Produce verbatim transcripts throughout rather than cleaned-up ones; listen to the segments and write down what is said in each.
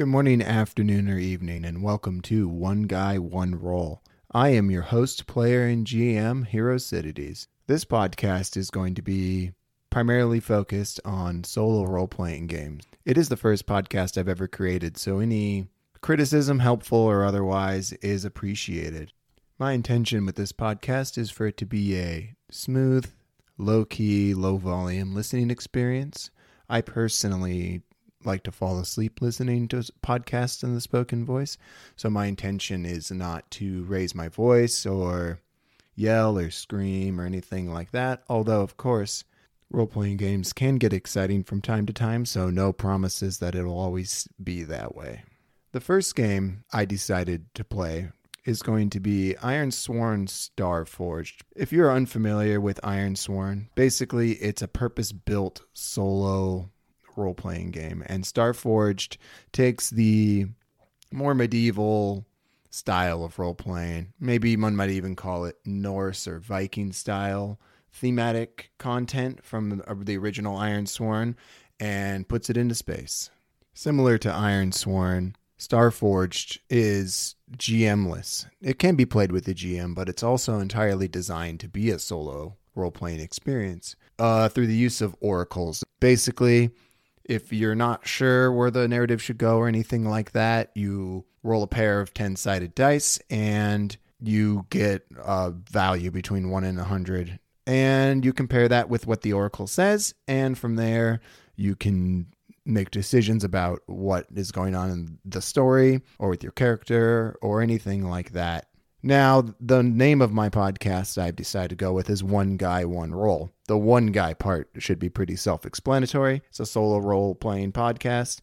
Good morning, afternoon, or evening, and welcome to One Guy One Roll. I am your host, player, and G M, Herocities. This podcast is going to be primarily focused on solo role-playing games. It is the first podcast I've ever created, so any criticism, helpful or otherwise, is appreciated. My intention with this podcast is for it to be a smooth, low-key, low-volume listening experience. I personally like to fall asleep listening to podcasts in the spoken voice. So my intention is not to raise my voice or yell or scream or anything like that. Although, of course, role-playing games can get exciting from time to time, so no promises that it'll always be that way. The first game I decided to play is going to be Ironsworn: Starforged. If you're unfamiliar with Ironsworn, basically it's a purpose-built solo role-playing game, and Starforged takes the more medieval style of role-playing, maybe one might even call it Norse or Viking style thematic content from the original Ironsworn, and puts it into space. Similar to Ironsworn, Starforged is G M-less. It can be played with a G M, but it's also entirely designed to be a solo role-playing experience uh, through the use of oracles. Basically, if you're not sure where the narrative should go or anything like that, you roll a pair of ten-sided dice and you get a value between one and one hundred. And you compare that with what the oracle says, and from there you can make decisions about what is going on in the story or with your character or anything like that. Now, the name of my podcast I've decided to go with is One Guy, One Roll. The one guy part should be pretty self-explanatory. It's a solo role-playing podcast.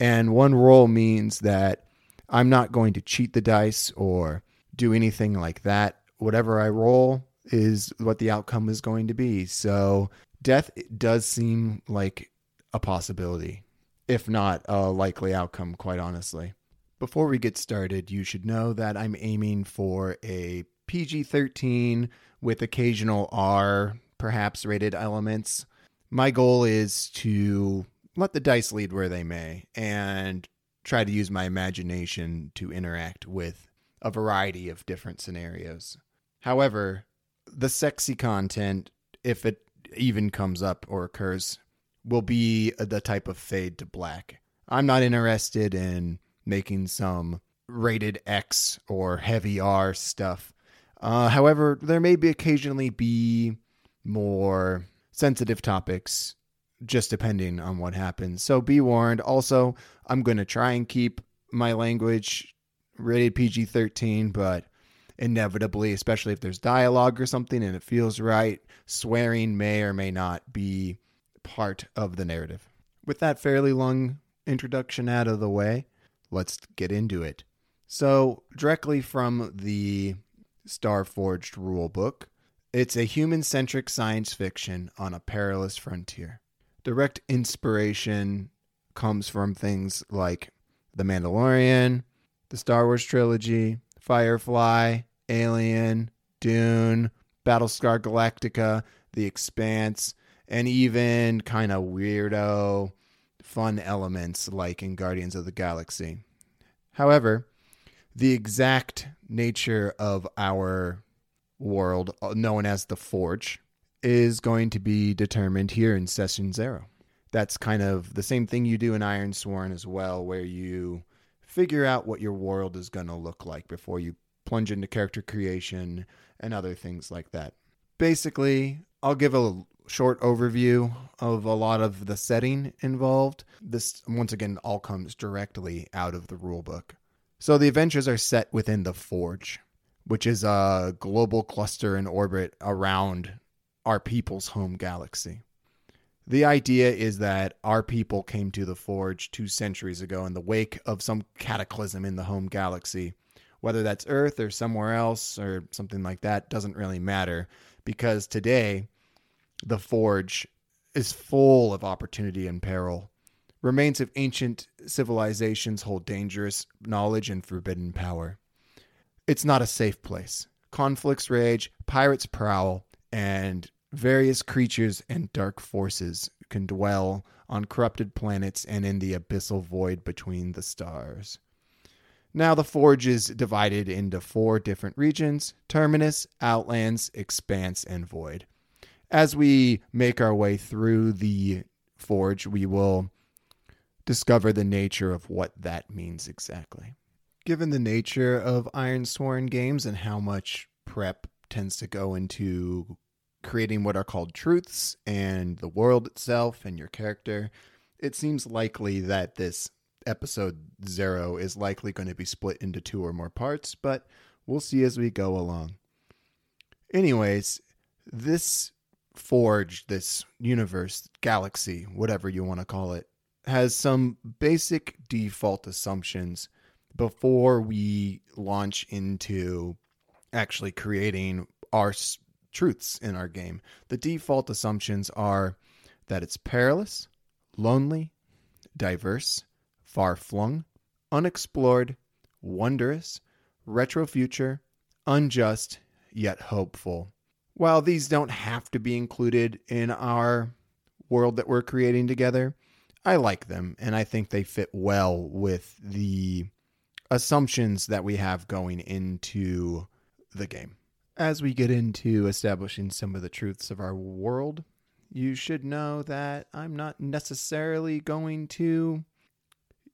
And one roll means that I'm not going to cheat the dice or do anything like that. Whatever I roll is what the outcome is going to be. So death does seem like a possibility, if not a likely outcome, quite honestly. Before we get started, you should know that I'm aiming for a P G thirteen with occasional R, perhaps rated elements. My goal is to let the dice lead where they may and try to use my imagination to interact with a variety of different scenarios. However, the sexy content, if it even comes up or occurs, will be the type of fade to black. I'm not interested in making some rated X or heavy R stuff. Uh, however, there may be occasionally be more sensitive topics, just depending on what happens. So be warned. Also, I'm going to try and keep my language rated P G thirteen, but inevitably, especially if there's dialogue or something and it feels right, swearing may or may not be part of the narrative. With that fairly long introduction out of the way, let's get into it. So, directly from the Starforged rulebook, it's a human-centric science fiction on a perilous frontier. Direct inspiration comes from things like The Mandalorian, the Star Wars trilogy, Firefly, Alien, Dune, Battlestar Galactica, The Expanse, and even kind of weirdo fun elements like in Guardians of the Galaxy. However, the exact nature of our world, known as the Forge, is going to be determined here in Session Zero. That's kind of the same thing you do in Ironsworn as well, where you figure out what your world is going to look like before you plunge into character creation and other things like that. Basically, I'll give a short overview of a lot of the setting involved. This, once again, all comes directly out of the rulebook. So the adventures are set within the Forge, which is a global cluster in orbit around our people's home galaxy. The idea is that our people came to the Forge two centuries ago in the wake of some cataclysm in the home galaxy. Whether that's Earth or somewhere else or something like that doesn't really matter, because today the Forge is full of opportunity and peril. Remains of ancient civilizations hold dangerous knowledge and forbidden power. It's not a safe place. Conflicts rage, pirates prowl, and Various creatures and dark forces can dwell on corrupted planets and in the abyssal void between the stars. Now the Forge is divided into four different regions: Terminus, Outlands, Expanse, and Void. As we make our way through the Forge, we will discover the nature of what that means exactly. Given the nature of Ironsworn games and how much prep tends to go into creating what are called truths and the world itself and your character, it seems likely that this episode zero is likely going to be split into two or more parts, but we'll see as we go along. Anyways, this Forge, this universe, galaxy, whatever you want to call it, has some basic default assumptions before we launch into actually creating our s- truths in our game. The default assumptions are that it's perilous, lonely, diverse, far-flung, unexplored, wondrous, retro-future, unjust, yet hopeful. While these don't have to be included in our world that we're creating together, I like them, and I think they fit well with the assumptions that we have going into the game. As we get into establishing some of the truths of our world, you should know that I'm not necessarily going to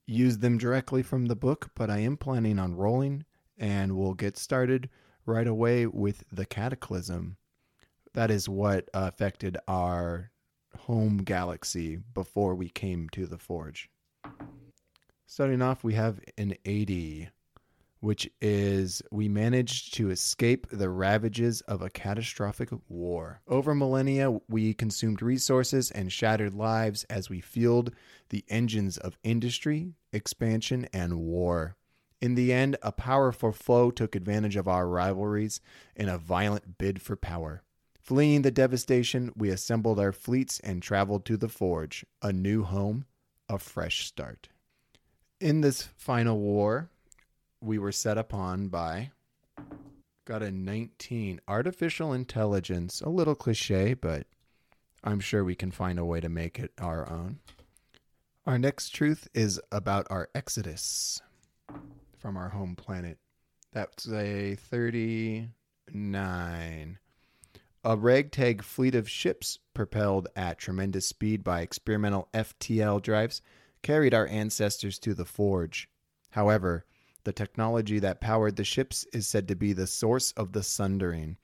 use them directly from the book, but I am planning on rolling, and we'll get started right away with the Cataclysm. That is what affected our home galaxy before we came to the Forge. Starting off, we have an eighty, which is we managed to escape the ravages of a catastrophic war. Over millennia, we consumed resources and shattered lives as we fueled the engines of industry, expansion, and war. In the end, a powerful foe took advantage of our rivalries in a violent bid for power. Fleeing the devastation, we assembled our fleets and traveled to the Forge, a new home, a fresh start. In this final war, we were set upon by, got a nineteen, artificial intelligence. A little cliche, but I'm sure we can find a way to make it our own. Our next truth is about our exodus from our home planet. That's a thirty-nine. A ragtag fleet of ships propelled at tremendous speed by experimental F T L drives carried our ancestors to the Forge. However, the technology that powered the ships is said to be the source of the Sundering,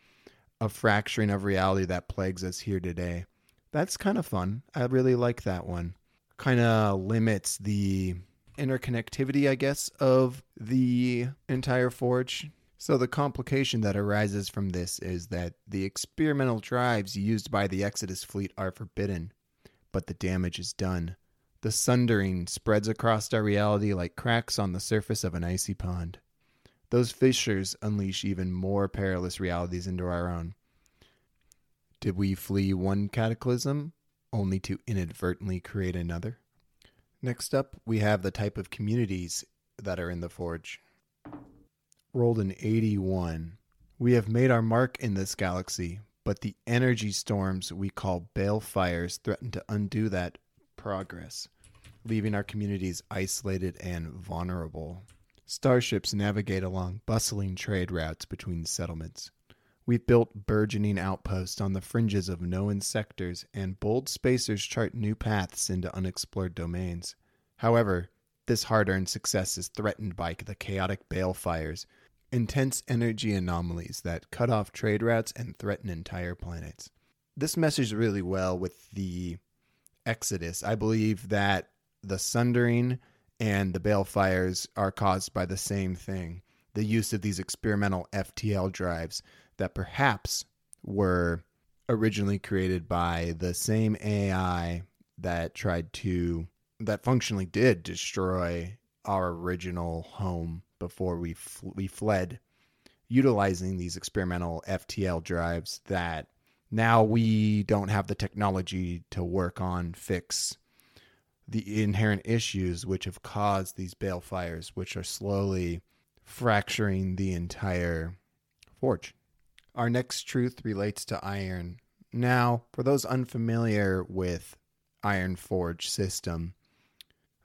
a fracturing of reality that plagues us here today. That's kind of fun. I really like that one. Kind of limits the interconnectivity, I guess, of the entire Forge. So the complication that arises from this is that the experimental drives used by the Exodus fleet are forbidden, but the damage is done. The Sundering spreads across our reality like cracks on the surface of an icy pond. Those fissures unleash even more perilous realities into our own. Did we flee one cataclysm only to inadvertently create another? Next up, we have the type of communities that are in the Forge. Rolled an eighty-one. We have made our mark in this galaxy, but the energy storms we call balefires threaten to undo that progress, leaving our communities isolated and vulnerable. Starships navigate along bustling trade routes between settlements. We've built burgeoning outposts on the fringes of known sectors, and bold spacers chart new paths into unexplored domains. However, this hard-earned success is threatened by the chaotic balefires, intense energy anomalies that cut off trade routes and threaten entire planets. This meshes really well with the Exodus. I believe that the Sundering and the balefires are caused by the same thing, the use of these experimental F T L drives that perhaps were originally created by the same A I that tried to, that functionally did destroy our original home before we fl- we fled, utilizing these experimental F T L drives that now we don't have the technology to work on, fix the inherent issues which have caused these balefires, which are slowly fracturing the entire Forge. Our next truth relates to iron, Now, for those unfamiliar with Iron Forge system,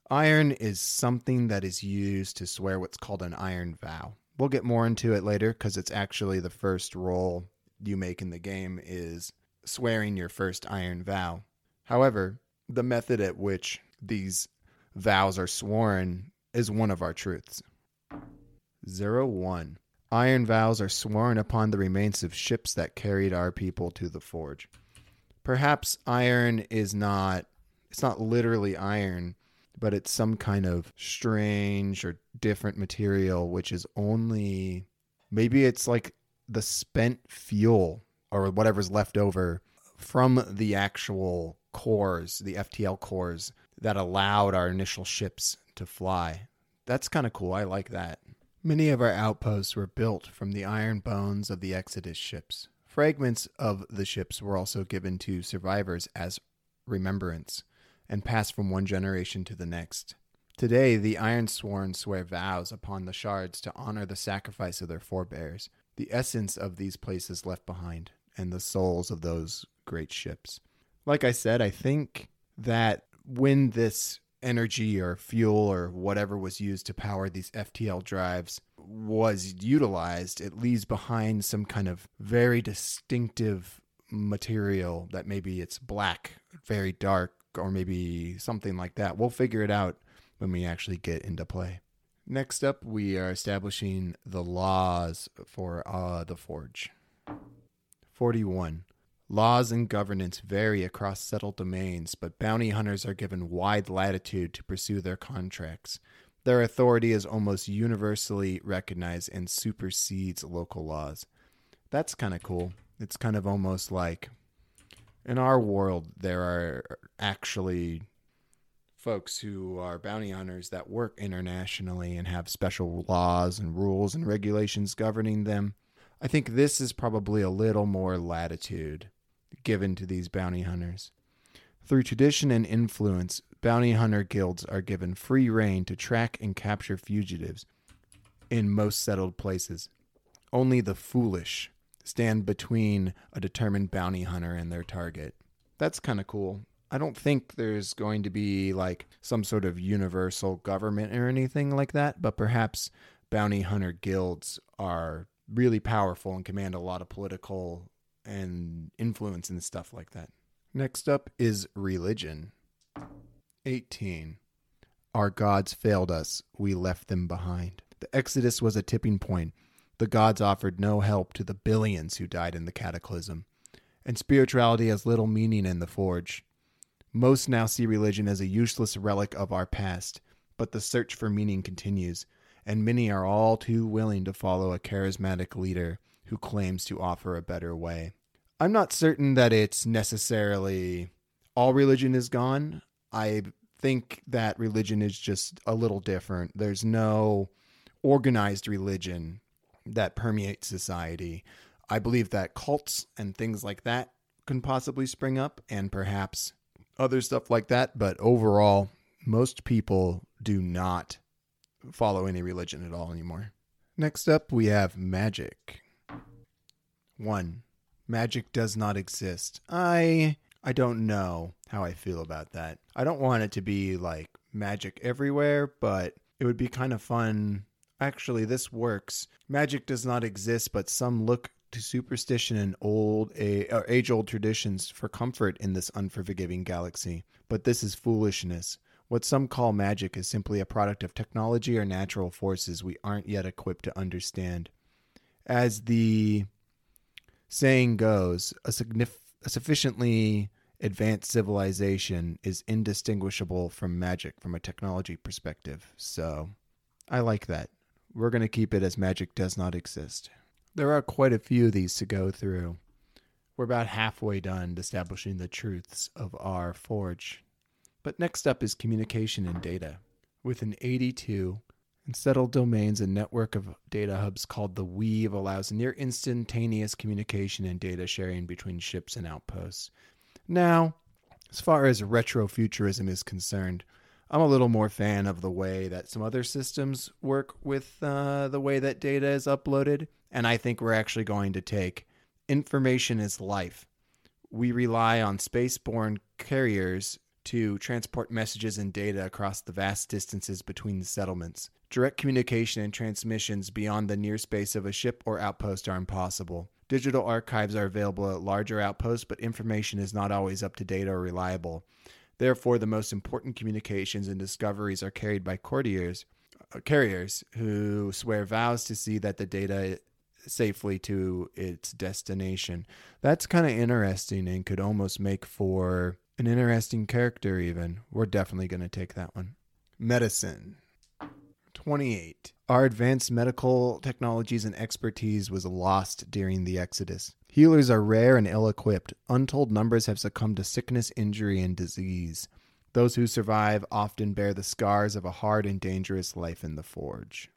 iron is something that is used to swear what's called an iron vow. We'll get more into it later because it's actually the first roll you make in the game is swearing your first iron vow. However, the method at which these vows are sworn is one of our truths. zero one. Iron vows are sworn upon the remains of ships that carried our people to the forge. Perhaps iron is not, it's not literally iron, but it's some kind of strange or different material, which is only, maybe it's like the spent fuel or whatever's left over from the actual cores, the F T L cores that allowed our initial ships to fly. That's kind of cool. I like that. Many of our outposts were built from the iron bones of the Exodus ships. Fragments of the ships were also given to survivors as remembrance and passed from one generation to the next. Today, the Ironsworn swear vows upon the shards to honor the sacrifice of their forebears, the essence of these places left behind, and the souls of those great ships. Like I said, I think that when this energy or fuel or whatever was used to power these F T L drives was utilized, it leaves behind some kind of very distinctive material that maybe it's black, very dark, or maybe something like that. We'll figure it out when we actually get into play. Next up, we are establishing the laws for uh, the Forge. forty-one. Laws and governance vary across settled domains, but bounty hunters are given wide latitude to pursue their contracts. Their authority is almost universally recognized and supersedes local laws. That's kind of cool. It's kind of almost like in our world, there are actually folks who are bounty hunters that work internationally and have special laws and rules and regulations governing them. I think this is probably a little more latitude given to these bounty hunters. Through tradition and influence, bounty hunter guilds are given free rein to track and capture fugitives in most settled places. Only the foolish stand between a determined bounty hunter and their target. That's kind of cool. I don't think there's going to be like some sort of universal government or anything like that, but perhaps bounty hunter guilds are really powerful and command a lot of political and influence and stuff like that. Next up is religion. eighteen. Our gods failed us. We left them behind. The Exodus was a tipping point. The gods offered no help to the billions who died in the cataclysm. And spirituality has little meaning in the Forge. Most now see religion as a useless relic of our past, but the search for meaning continues, and many are all too willing to follow a charismatic leader who claims to offer a better way. I'm not certain that it's necessarily all religion is gone. I think that religion is just a little different. There's no organized religion that permeates society. I believe that cults and things like that can possibly spring up, and perhaps other stuff like that. But overall, most people do not follow any religion at all anymore. Next up, we have magic. One, magic does not exist. I I don't know how I feel about that. I don't want it to be like magic everywhere, but it would be kind of fun. Actually, this works. Magic does not exist, but some look to superstition and old age-old traditions for comfort in this unforgiving galaxy. But this is foolishness. What some call magic is simply a product of technology or natural forces we aren't yet equipped to understand. As the saying goes, a, signif- a sufficiently advanced civilization is indistinguishable from magic from a technology perspective. So I like that. We're going to keep it as magic does not exist. There are quite a few of these to go through. We're about halfway done establishing the truths of our Forge. But next up is communication and data. With an eighty-two, in settled domains, a network of data hubs called the Weave allows near instantaneous communication and data sharing between ships and outposts. Now, as far as retrofuturism is concerned, I'm a little more fan of the way that some other systems work with uh, the way that data is uploaded. And I think we're actually going to take information as life. we rely on spaceborne carriers to transport messages and data across the vast distances between the settlements. Direct communication and transmissions beyond the near space of a ship or outpost are impossible. Digital archives are available at larger outposts, but information is not always up to date or reliable. Therefore, the most important communications and discoveries are carried by courtiers, uh, carriers who swear vows to see that the data safely to its destination. That's kind of interesting and could almost make for an interesting character even. We're definitely going to take that one. Medicine. twenty-eight. Our advanced medical technologies and expertise was lost during the Exodus. Healers are rare and ill-equipped. Untold numbers have succumbed to sickness, injury, and disease. Those who survive often bear the scars of a hard and dangerous life in the Forge.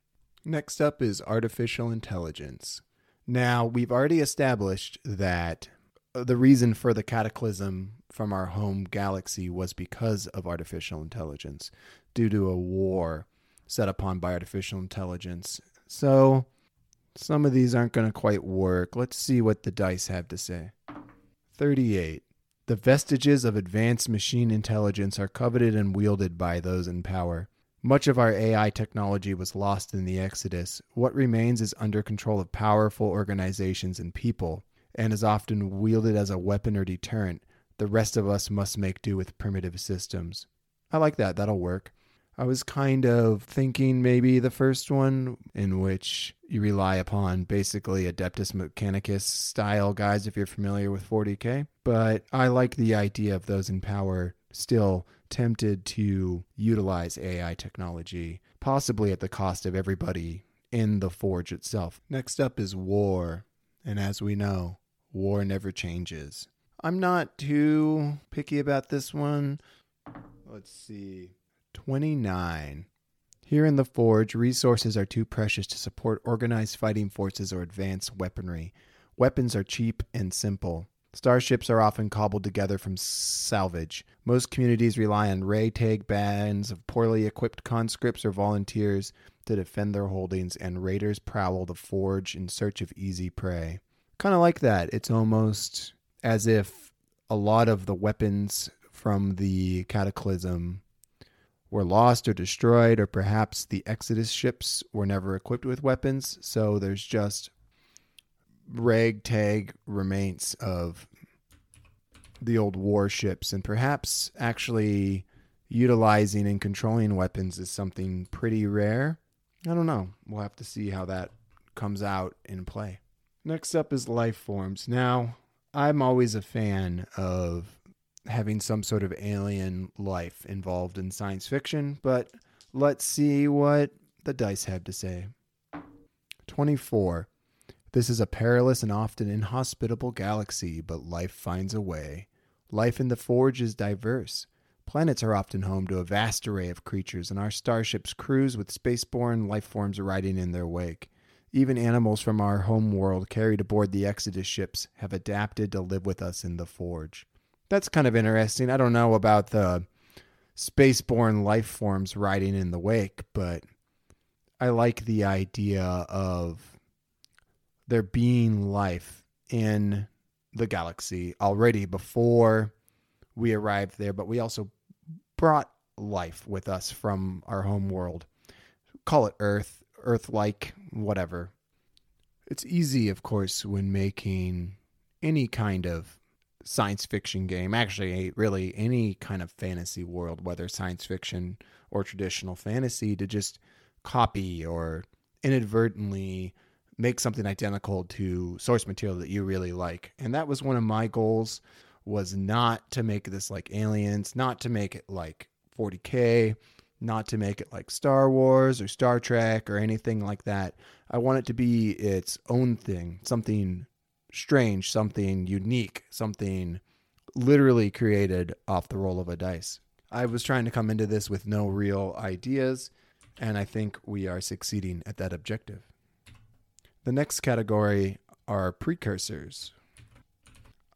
Next up is artificial intelligence. Now, we've already established that the reason for the cataclysm from our home galaxy was because of artificial intelligence, due to a war set upon by artificial intelligence. So some of these aren't going to quite work. Let's see what the dice have to say. thirty-eight. The vestiges of advanced machine intelligence are coveted and wielded by those in power. Much of our A I technology was lost in the Exodus. What remains is under control of powerful organizations and people, and is often wielded as a weapon or deterrent. The rest of us must make do with primitive systems. I like that. That'll work. I was kind of thinking maybe the first one, in which you rely upon basically Adeptus Mechanicus style guys if you're familiar with forty K. But I like the idea of those in power still tempted to utilize A I technology, possibly at the cost of everybody in the Forge itself. Next up is war. And as we know, war never changes. I'm not too picky about this one. Let's see. twenty-nine. Here in the Forge, resources are too precious to support organized fighting forces or advanced weaponry. Weapons are cheap and simple. Starships are often cobbled together from salvage. Most communities rely on ray tag bands of poorly equipped conscripts or volunteers to defend their holdings, and raiders prowl the Forge in search of easy prey. Kind of like that. It's almost as if a lot of the weapons from the Cataclysm were lost or destroyed, or perhaps the Exodus ships were never equipped with weapons, so there's just ragtag remains of the old warships, and perhaps actually utilizing and controlling weapons is something pretty rare. I don't know. We'll have to see how that comes out in play. Next up is life forms. Now, I'm always a fan of having some sort of alien life involved in science fiction, but let's see what the dice have to say. twenty-four. This is a perilous and often inhospitable galaxy, but life finds a way. Life in the Forge is diverse. Planets are often home to a vast array of creatures, and our starships cruise with spaceborne life forms riding in their wake. Even animals from our home world carried aboard the Exodus ships have adapted to live with us in the Forge. That's kind of interesting. I don't know about the spaceborne life forms riding in the wake, but I like the idea of there being life in the galaxy already before we arrived there, but we also brought life with us from our home world. Call it Earth, Earth-like, whatever. It's easy, of course, when making any kind of science fiction game, actually really any kind of fantasy world, whether science fiction or traditional fantasy, to just copy or inadvertently make something identical to source material that you really like. And that was one of my goals, was not to make this like Aliens, not to make it like forty K, not to make it like Star Wars or Star Trek or anything like that. I want it to be its own thing, something strange, something unique, something literally created off the roll of a dice. I was trying to come into this with no real ideas, and I think we are succeeding at that objective. The next category are precursors.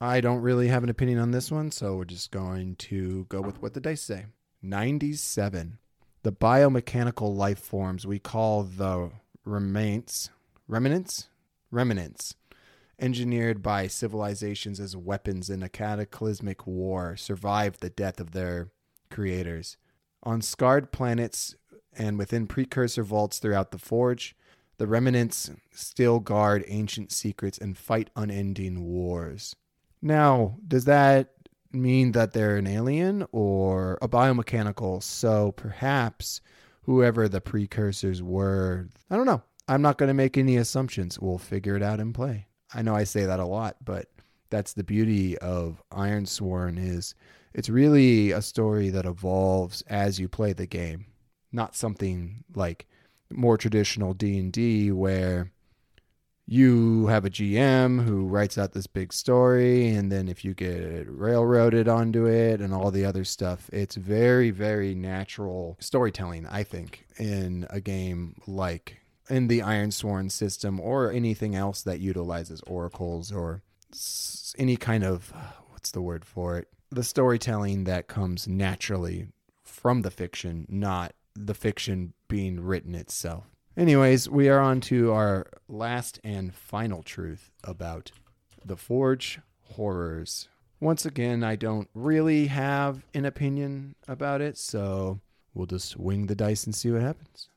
I don't really have an opinion on this one, so we're just going to go with what the dice say. ninety-seven. The biomechanical life forms we call the remains, remnants, remnants, engineered by civilizations as weapons in a cataclysmic war, survived the death of their creators. On scarred planets and within precursor vaults throughout the Forge, the remnants still guard ancient secrets and fight unending wars. Now, does that mean that they're an alien or a biomechanical? So perhaps whoever the precursors were, I don't know. I'm not going to make any assumptions. We'll figure it out in play. I know I say that a lot, but that's the beauty of Ironsworn is it's really a story that evolves as you play the game. Not something like more traditional D and D where you have a G M who writes out this big story, and then if you get railroaded onto it and all the other stuff, it's very, very natural storytelling, I think, in a game like in the Ironsworn system or anything else that utilizes oracles or any kind of, what's the word for it? The storytelling that comes naturally from the fiction, not the fiction being written itself. Anyways, we are on to our last and final truth about the Forge horrors. Once again, I don't really have an opinion about it, so we'll just wing the dice and see what happens.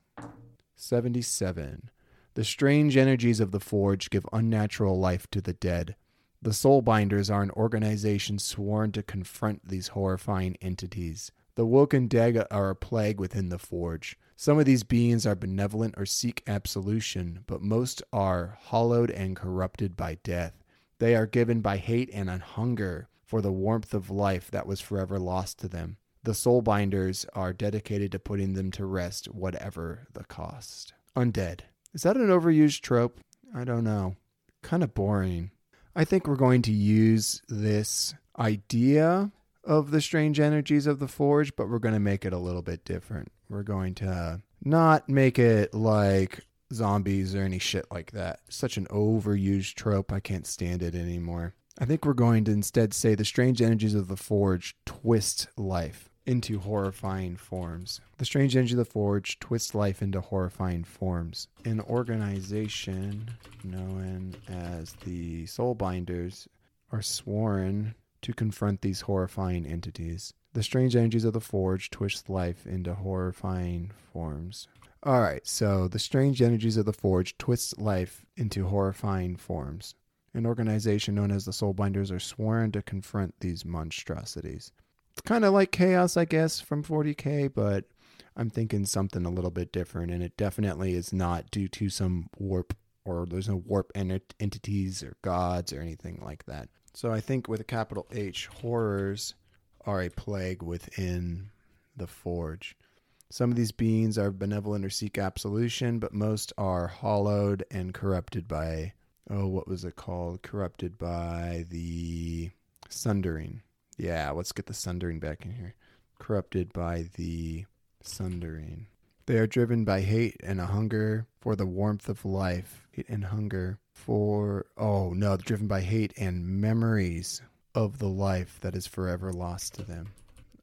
seventy-seven. The strange energies of the Forge give unnatural life to the dead. The Soulbinders are an organization sworn to confront these horrifying entities. The Woken Daga are a plague within the Forge. Some of these beings are benevolent or seek absolution, but most are hollowed and corrupted by death. They are given by hate and a hunger for the warmth of life that was forever lost to them. The Soulbinders are dedicated to putting them to rest, whatever the cost. Undead. Is that an overused trope? I don't know. Kind of boring. I think we're going to use this idea of the strange energies of the Forge, but we're going to make it a little bit different. We're going to not make it like zombies or any shit like that. Such an overused trope. I can't stand it anymore. I think we're going to instead say the strange energies of the Forge twist life into horrifying forms. The strange energies of the Forge twist life into horrifying forms. An organization known as the Soulbinders are sworn to confront these horrifying entities. The strange energies of the Forge twist life into horrifying forms. All right, so the strange energies of the Forge twist life into horrifying forms. An organization known as the Soulbinders are sworn to confront these monstrosities. It's kind of like Chaos, I guess, from forty K, but I'm thinking something a little bit different, and it definitely is not due to some warp, or there's no warp ent- entities or gods or anything like that. So I think with a capital H, horrors are a plague within the Forge. Some of these beings are benevolent or seek absolution, but most are hollowed and corrupted by, oh, what was it called? Corrupted by the Sundering. Yeah, let's get the Sundering back in here. Corrupted by the Sundering. They are driven by hate and a hunger for the warmth of life. Hate and hunger for, oh no, driven by hate and memories of the life that is forever lost to them.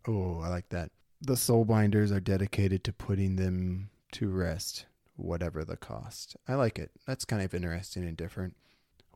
Oh, I like that. The Soulbinders are dedicated to putting them to rest, whatever the cost. I like it. That's kind of interesting and different.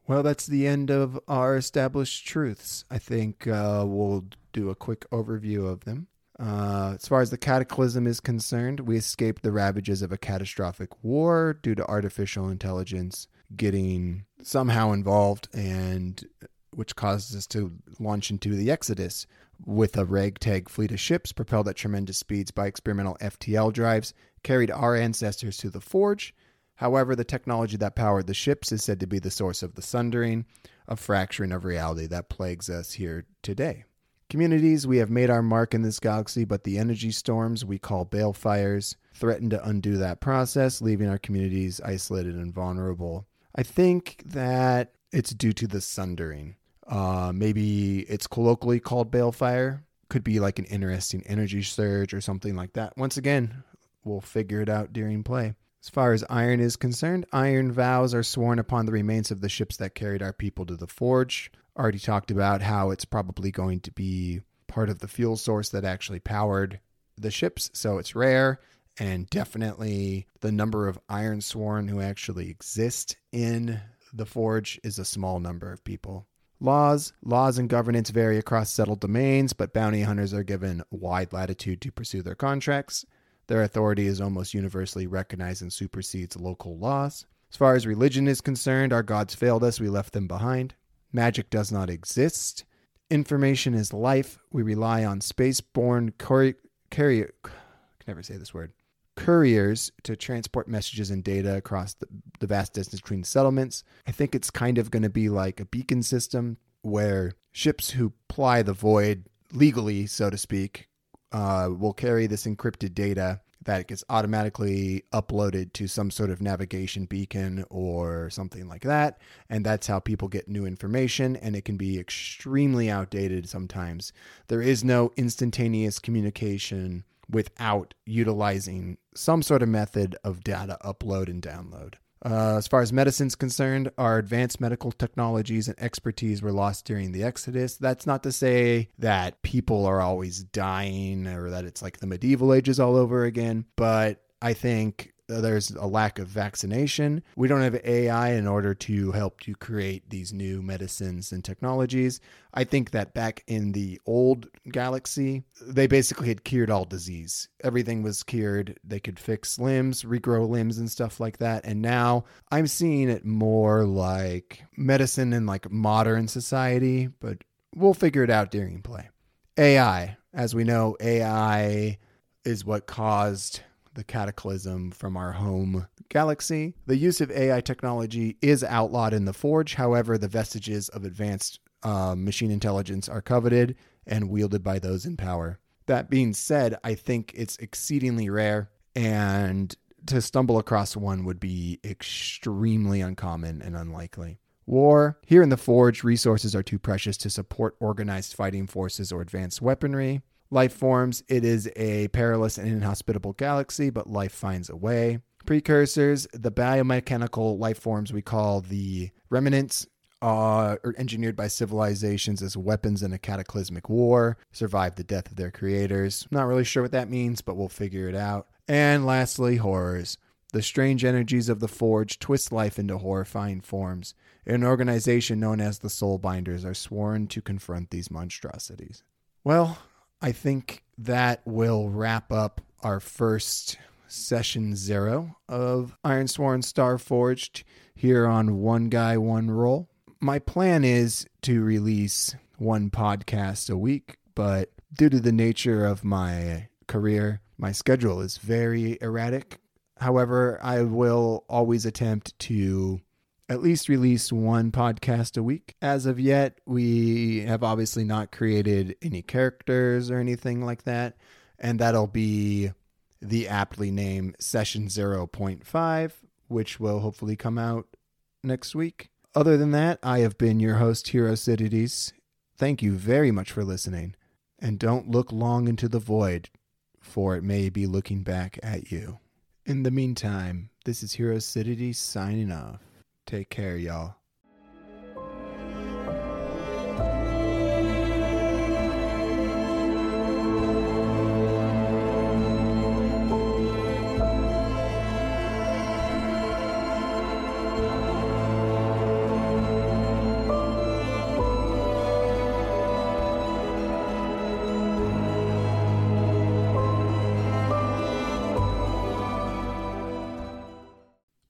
Well, that's the end of our established truths. I think uh, we'll do a quick overview of them. Uh, as far as the cataclysm is concerned, we escaped the ravages of a catastrophic war due to artificial intelligence getting somehow involved, and which caused us to launch into the Exodus with a ragtag fleet of ships propelled at tremendous speeds by experimental F T L drives, carried our ancestors to the Forge. However, the technology that powered the ships is said to be the source of the Sundering, a fracturing of reality that plagues us here today. Communities, we have made our mark in this galaxy, but the energy storms we call balefires threaten to undo that process, leaving our communities isolated and vulnerable. I think that it's due to the Sundering. Uh, maybe it's colloquially called balefire. Could be like an interesting energy surge or something like that. Once again, we'll figure it out during play. As far as iron is concerned, iron vows are sworn upon the remains of the ships that carried our people to the Forge. Already talked about how it's probably going to be part of the fuel source that actually powered the ships, so it's rare, and definitely the number of Ironsworn who actually exist in The Forge is a small number of people. Laws. Laws and governance vary across settled domains, but bounty hunters are given wide latitude to pursue their contracts. Their authority is almost universally recognized and supersedes local laws. As far as religion is concerned, our gods failed us, we left them behind. Magic does not exist. Information is life. We rely on space-borne courier, carrier, I can never say this word, couriers to transport messages and data across the, the vast distance between settlements. I think it's kind of going to be like a beacon system where ships who ply the void legally, so to speak, uh, will carry this encrypted data that gets automatically uploaded to some sort of navigation beacon or something like that. And that's how people get new information, and it can be extremely outdated sometimes. There is no instantaneous communication without utilizing some sort of method of data upload and download. Uh, as far as medicine's concerned, our advanced medical technologies and expertise were lost during the Exodus. That's not to say that people are always dying or that it's like the medieval ages all over again, but I think there's a lack of vaccination. We don't have A I in order to help you create these new medicines and technologies. I think that back in the old galaxy, they basically had cured all disease. Everything was cured. They could fix limbs, regrow limbs and stuff like that. And now I'm seeing it more like medicine in like modern society, but we'll figure it out during play. A I, as we know, A I is what caused the cataclysm from our home galaxy. The use of A I technology is outlawed in the Forge. However, the vestiges of advanced uh, machine intelligence are coveted and wielded by those in power. That being said, I think it's exceedingly rare, and to stumble across one would be extremely uncommon and unlikely. War. Here in the Forge, resources are too precious to support organized fighting forces or advanced weaponry. Life forms. It is a perilous and inhospitable galaxy, but life finds a way. Precursors. The biomechanical life forms we call the Remnants are engineered by civilizations as weapons in a cataclysmic war, survive the death of their creators. Not really sure what that means, but we'll figure it out. And lastly, horrors. The strange energies of the Forge twist life into horrifying forms. An organization known as the Soulbinders are sworn to confront these monstrosities. Well, I think that will wrap up our first session zero of Ironsworn: Starforged here on One Guy One Roll. My plan is to release one podcast a week, but due to the nature of my career, my schedule is very erratic. However, I will always attempt to at least release one podcast a week. As of yet, we have obviously not created any characters or anything like that, and that'll be the aptly named Session zero point five, which will hopefully come out next week. Other than that, I have been your host, Herocities. Thank you very much for listening, and don't look long into the void, for it may be looking back at you. In the meantime, this is Herocities signing off. Take care, y'all.